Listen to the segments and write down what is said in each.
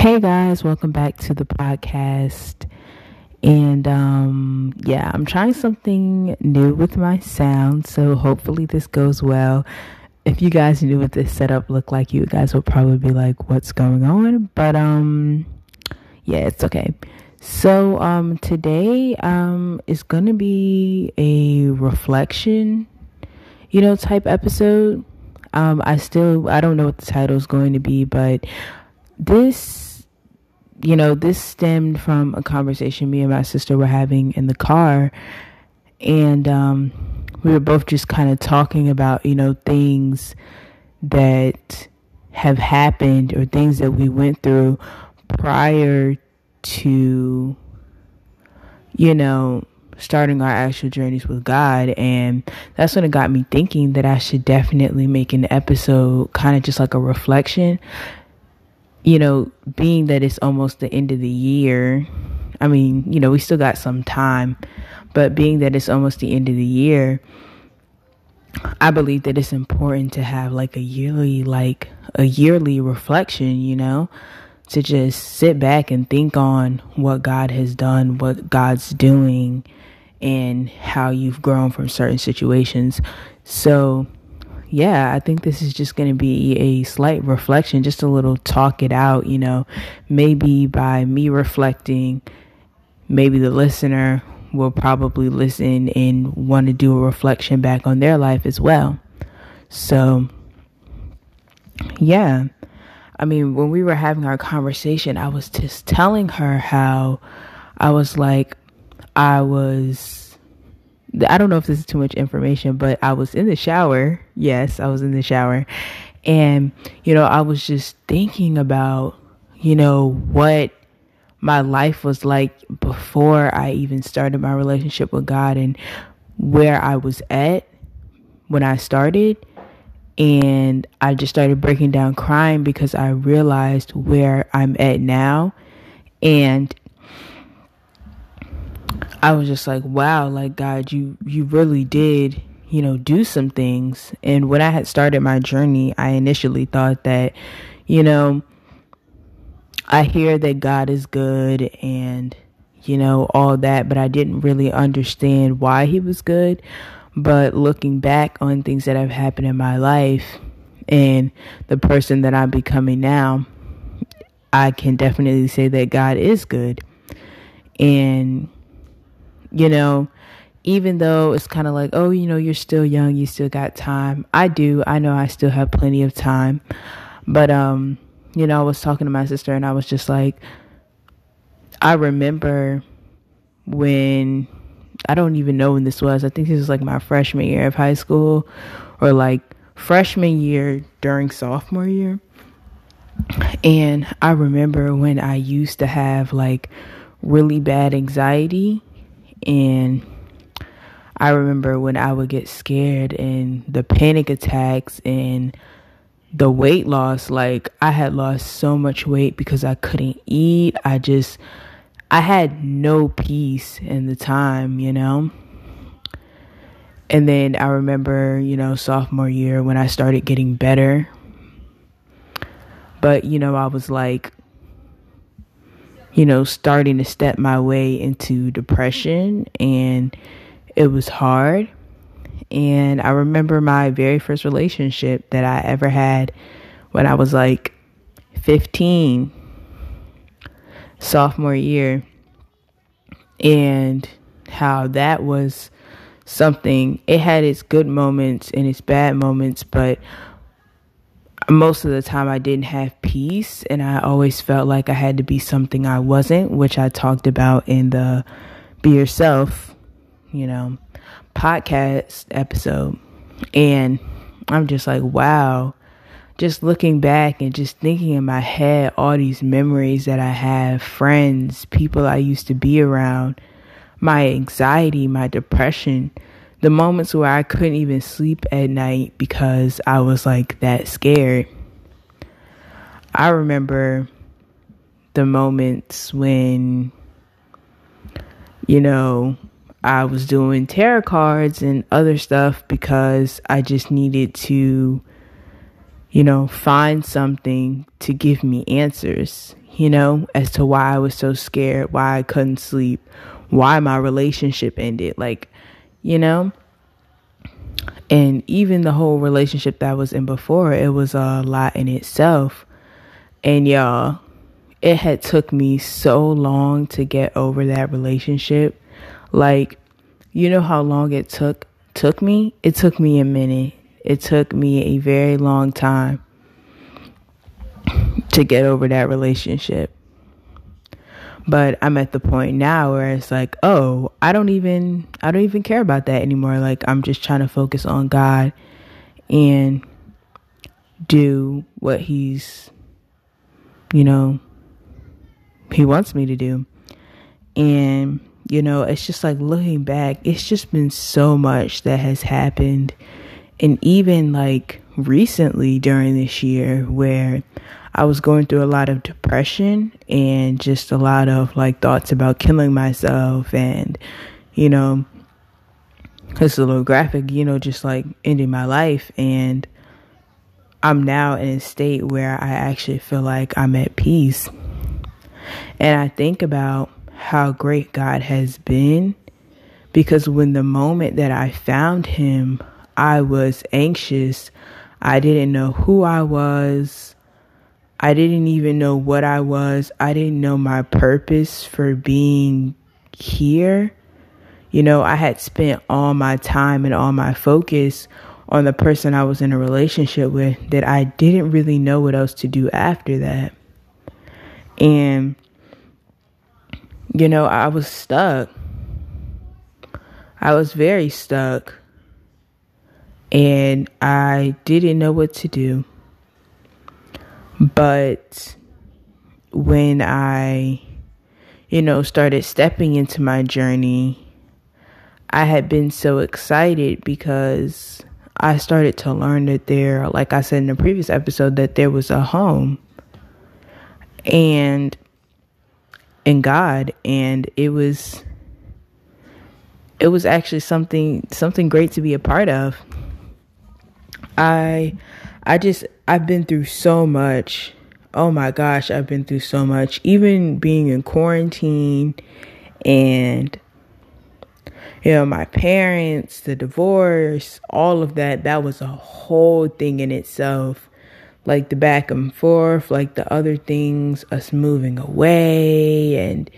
Hey guys, welcome back to the podcast. And I'm trying something new with my sound, so hopefully this goes well. If you guys knew what this setup looked like, you guys would probably be like, what's going on? But it's okay. So today is gonna be a reflection, type episode. I don't know what the title is going to be, but this stemmed from a conversation me and my sister were having in the car, and we were both just kind of talking about, things that have happened or things that we went through prior to, starting our actual journeys with God. And that's when it got me thinking that I should definitely make an episode kind of just like a reflection. Being that it's almost the end of the year, I mean, we still got some time, but being that it's almost the end of the year, I believe that it's important to have a yearly reflection, to just sit back and think on what God has done, what God's doing, and how you've grown from certain situations. So I think this is just going to be a slight reflection, just a little talk it out, maybe by me reflecting, maybe the listener will probably listen and want to do a reflection back on their life as well. So, when we were having our conversation, I was just telling her how I don't know if this is too much information, but I was in the shower. Yes, I was in the shower. And, I was just thinking about, what my life was like before I even started my relationship with God, and where I was at when I started. And I just started breaking down crying because I realized where I'm at now. And I was just like, wow, God, you really did, do some things. And when I had started my journey, I initially thought that, I hear that God is good and, all that, but I didn't really understand why he was good. But looking back on things that have happened in my life and the person that I'm becoming now, I can definitely say that God is good. And even though it's kind of like, oh, you're still young, you still got time. I know I still have plenty of time. But, I was talking to my sister and I was just like, I remember when, I don't even know when this was. I think this was my freshman year of high school, or freshman year during sophomore year. And I remember when I used to have really bad anxiety. And I remember when I would get scared and the panic attacks and the weight loss, I had lost so much weight because I couldn't eat. I had no peace in the time, And then I remember, sophomore year when I started getting better. But, I was starting to step my way into depression, and it was hard. And I remember my very first relationship that I ever had when I was 15, sophomore year, and how that was something. It had its good moments and its bad moments, but most of the time I didn't have peace, and I always felt like I had to be something I wasn't, which I talked about in the Be Yourself, podcast episode. And I'm just like, wow, just looking back and just thinking in my head, all these memories that I have, friends, people I used to be around, my anxiety, my depression, the moments where I couldn't even sleep at night because I was that scared. I remember the moments when, I was doing tarot cards and other stuff because I just needed to, find something to give me answers. you know, as to why I was so scared, why I couldn't sleep, why my relationship ended, like, you know. And even the whole relationship that I was in before, it was a lot in itself. And y'all, it had took me so long to get over that relationship. Like, you know how long it took me? It took me a minute. It took me a very long time to get over that relationship. But I'm at the point now where it's like, oh, I don't even care about that anymore. Like, I'm just trying to focus on God and do what He's, you know, He wants me to do. And, you know, it's just like looking back, it's just been so much that has happened. And even like recently during this year where I was going through a lot of depression and just a lot of like thoughts about killing myself and, you know, it's a little graphic, you know, just like ending my life. And I'm now in a state where I actually feel like I'm at peace. And I think about how great God has been, because when the moment that I found Him, I was anxious. I didn't know who I was. I didn't even know what I was. I didn't know my purpose for being here. You know, I had spent all my time and all my focus on the person I was in a relationship with, that I didn't really know what else to do after that. And, you know, I was stuck. I was very stuck. And I didn't know what to do. But when I, you know, started stepping into my journey, I had been so excited because I started to learn that there, like I said in the previous episode, that there was a home and in God. And it was actually something great to be a part of. I've been through so much. Oh my gosh, I've been through so much. Even being in quarantine and, you know, my parents, the divorce, all of that, that was a whole thing in itself. Like the back and forth, like the other things, us moving away, and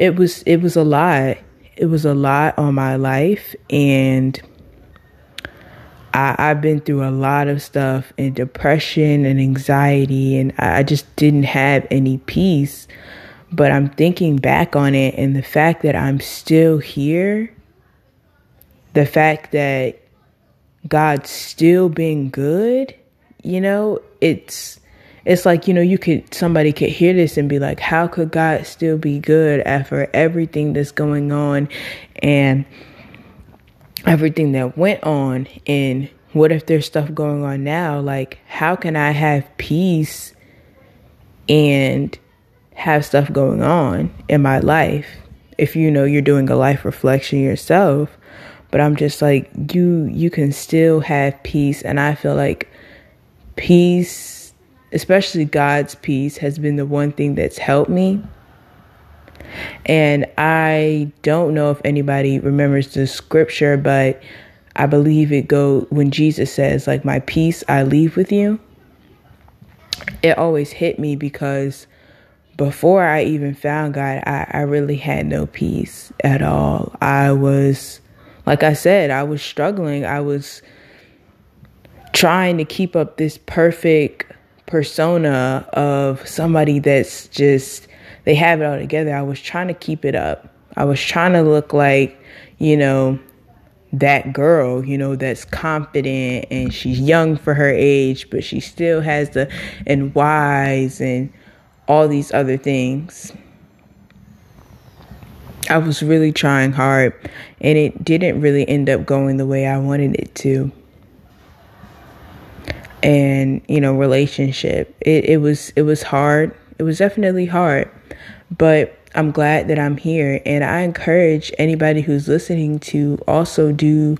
it was a lot. It was a lot on my life, and I've been through a lot of stuff, and depression and anxiety, and I just didn't have any peace. But I'm thinking back on it, and the fact that I'm still here, the fact that God's still been good, you know, it's like, you know, somebody could hear this and be like, how could God still be good after everything that's going on and everything that went on? And what if there's stuff going on now? Like, how can I have peace and have stuff going on in my life? If, you know, you're doing a life reflection yourself. But I'm just like, you can still have peace. And I feel like peace, especially God's peace, has been the one thing that's helped me. And I don't know if anybody remembers the scripture, but I believe it goes when Jesus says, like, my peace I leave with you. It always hit me, because before I even found God, I really had no peace at all. I was, like I said, I was struggling. I was trying to keep up this perfect persona of somebody that's just, they have it all together. I was trying to keep it up. I was trying to look like, you know, that girl, you know, that's confident and she's young for her age, but she still has the, and wise and all these other things. I was really trying hard, and it didn't really end up going the way I wanted it to. And, you know, relationship, it was hard. It was definitely hard, but I'm glad that I'm here. And I encourage anybody who's listening to also do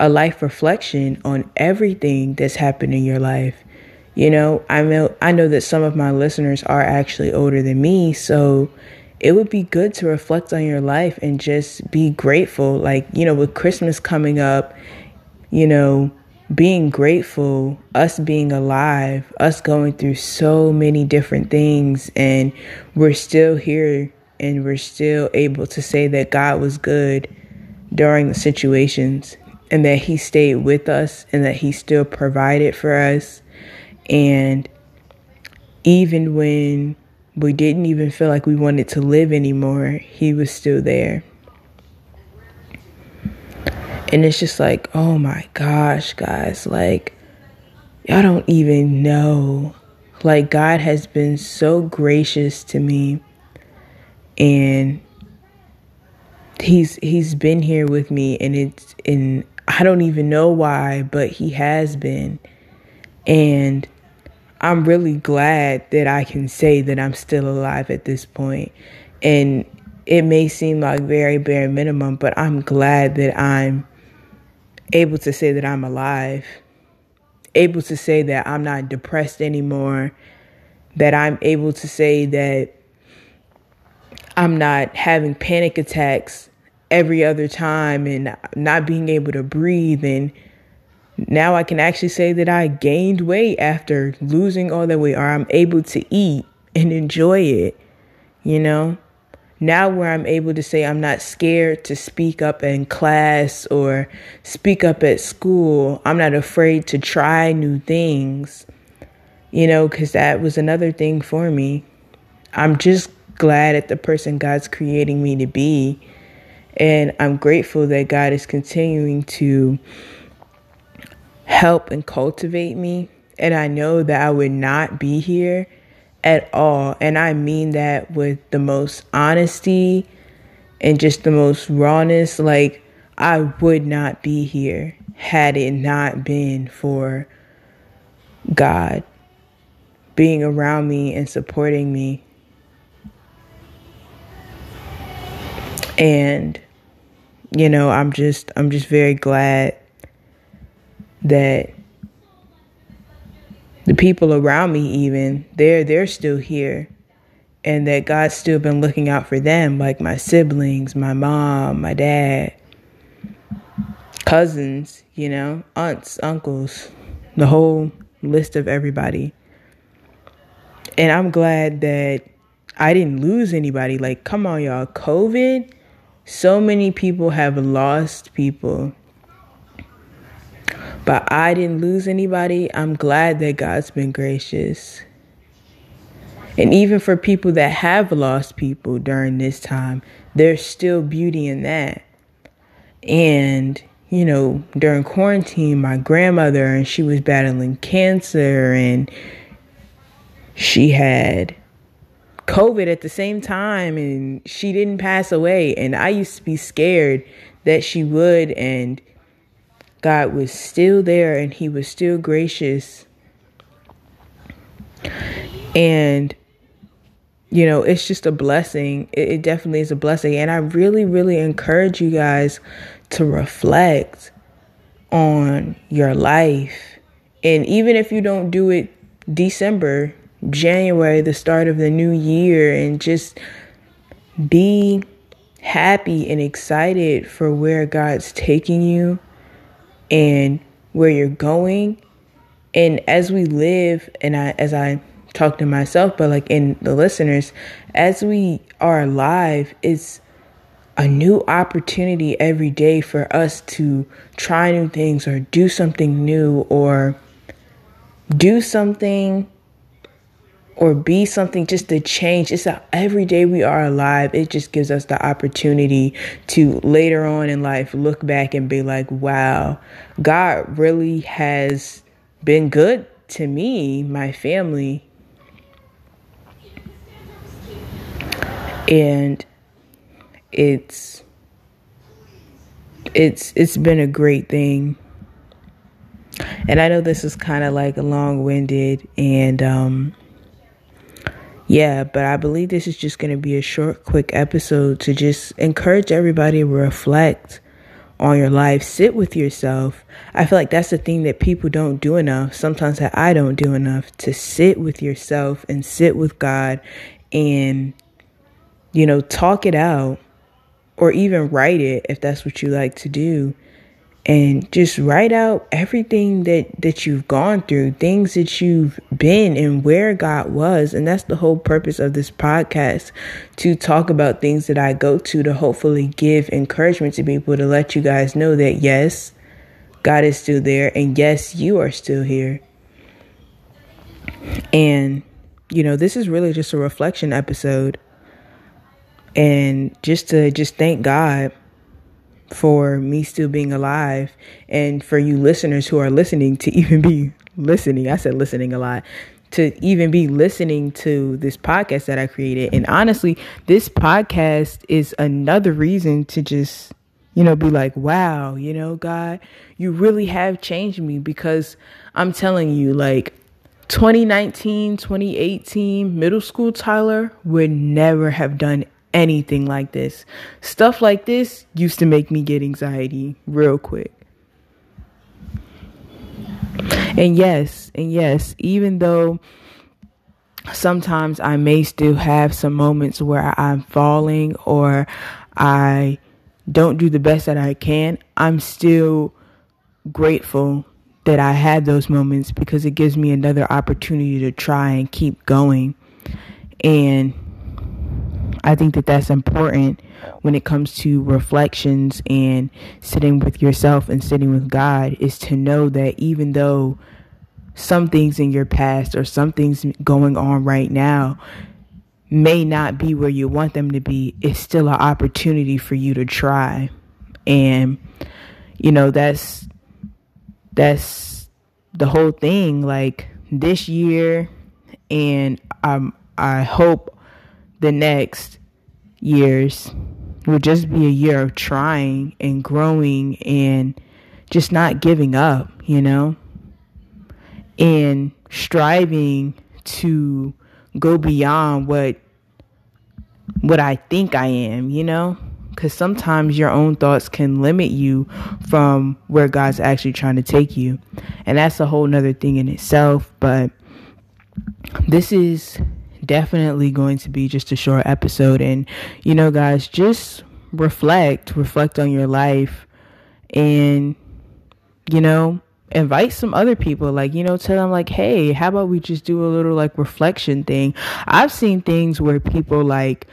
a life reflection on everything that's happened in your life. You know, I know that some of my listeners are actually older than me, so it would be good to reflect on your life and just be grateful. Like, you know, with Christmas coming up, you know, being grateful, us being alive, us going through so many different things, and we're still here and we're still able to say that God was good during the situations and that he stayed with us and that he still provided for us. And even when we didn't even feel like we wanted to live anymore, he was still there. And it's just like, oh my gosh, guys, like, y'all don't even know. Like, God has been so gracious to me, and he's been here with me, and I don't even know why, but he has been. And I'm really glad that I can say that I'm still alive at this point. And it may seem like very bare minimum, but I'm glad that I'm able to say that I'm alive, able to say that I'm not depressed anymore, that I'm able to say that I'm not having panic attacks every other time and not being able to breathe. And now I can actually say that I gained weight after losing all that weight, or I'm able to eat and enjoy it, you know? Now where I'm able to say I'm not scared to speak up in class or speak up at school. I'm not afraid to try new things, you know, because that was another thing for me. I'm just glad at the person God's creating me to be. And I'm grateful that God is continuing to help and cultivate me. And I know that I would not be here at all. And I mean that with the most honesty and just the most rawness. Like, I would not be here had it not been for God being around me and supporting me. And, you know, I'm just very glad that the people around me, even, they're still here, and that God's still been looking out for them, like my siblings, my mom, my dad, cousins, you know, aunts, uncles, the whole list of everybody. And I'm glad that I didn't lose anybody. Like, come on, y'all, COVID, so many people have lost people. But I didn't lose anybody. I'm glad that God's been gracious. And even for people that have lost people during this time, there's still beauty in that. And, you know, during quarantine, my grandmother, and she was battling cancer, and she had COVID at the same time, and she didn't pass away. And I used to be scared that she would, and God was still there, and he was still gracious. And, you know, it's just a blessing. It definitely is a blessing. And I really, really encourage you guys to reflect on your life. And even if you don't do it December, January, the start of the new year, and just be happy and excited for where God's taking you and where you're going. And as we live, and as I talk to myself, but like in the listeners, as we are alive, it's a new opportunity every day for us to try new things or do something new or do something or be something, just to change. It's every day we are alive, it just gives us the opportunity to later on in life look back and be like, wow, God really has been good to me, my family. And it's been a great thing. And I know this is kind of like long-winded, and yeah, but I believe this is just going to be a short, quick episode to just encourage everybody to reflect all your life, sit with yourself. I feel like that's the thing that people don't do enough, sometimes that I don't do enough, to sit with yourself and sit with God and, you know, talk it out, or even write it if that's what you like to do. And just write out everything that you've gone through, things that you've been and where God was. And that's the whole purpose of this podcast, to talk about things that I go to hopefully give encouragement to people, to let you guys know that, yes, God is still there. And yes, you are still here. And, you know, this is really just a reflection episode. And just to thank God for me still being alive, and for you listeners who are listening to even be listening. I said listening a lot. To even be listening to this podcast that I created. And honestly, this podcast is another reason to just, you know, be like, wow, you know, God, you really have changed me. Because I'm telling you, like, 2019, 2018, middle school Tyler would never have done anything like this. Stuff like this used to make me get anxiety real quick. And yes, even though sometimes I may still have some moments where I'm falling or I don't do the best that I can, I'm still grateful that I had those moments, because it gives me another opportunity to try and keep going. And I think that that's important when it comes to reflections and sitting with yourself and sitting with God, is to know that even though some things in your past or some things going on right now may not be where you want them to be, it's still an opportunity for you to try. And, you know, that's the whole thing. Like, this year, and I hope the next years will just be a year of trying and growing and just not giving up, you know, and striving to go beyond what I think I am, you know, because sometimes your own thoughts can limit you from where God's actually trying to take you. And that's a whole nother thing in itself. But this is definitely going to be just a short episode. And, you know, guys, just reflect on your life, and, you know, invite some other people, like, you know, tell them like, hey, how about we just do a little like reflection thing. I've seen things where people like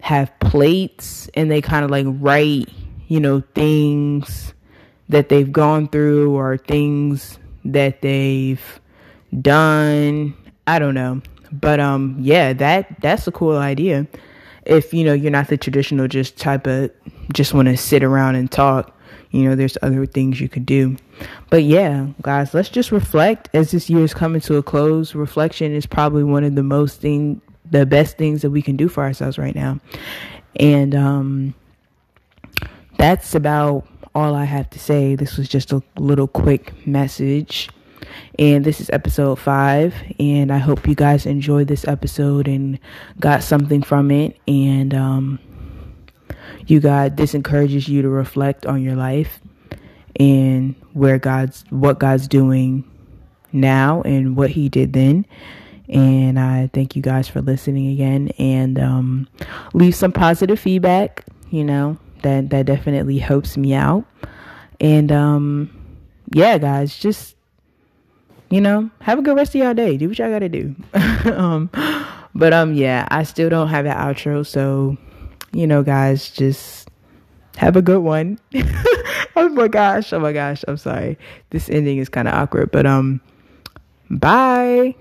have plates and they kind of like write, you know, things that they've gone through or things that they've done. I don't know. But yeah, that's a cool idea. If, you know, you're not the traditional just type of just want to sit around and talk, you know, there's other things you could do. But yeah, guys, let's just reflect as this year is coming to a close. Reflection is probably one of the best things that we can do for ourselves right now. And that's about all I have to say. This was just a little quick message. And this is episode 5, and I hope you guys enjoyed this episode and got something from it. And this encourages you to reflect on your life and what God's doing now and what He did then. And I thank you guys for listening again, and leave some positive feedback. You know, that definitely helps me out. And yeah, guys, just, you know, have a good rest of y'all day. Do what y'all gotta do. Yeah, I still don't have an outro. So, you know, guys, just have a good one. Oh my gosh. I'm sorry. This ending is kind of awkward, but bye.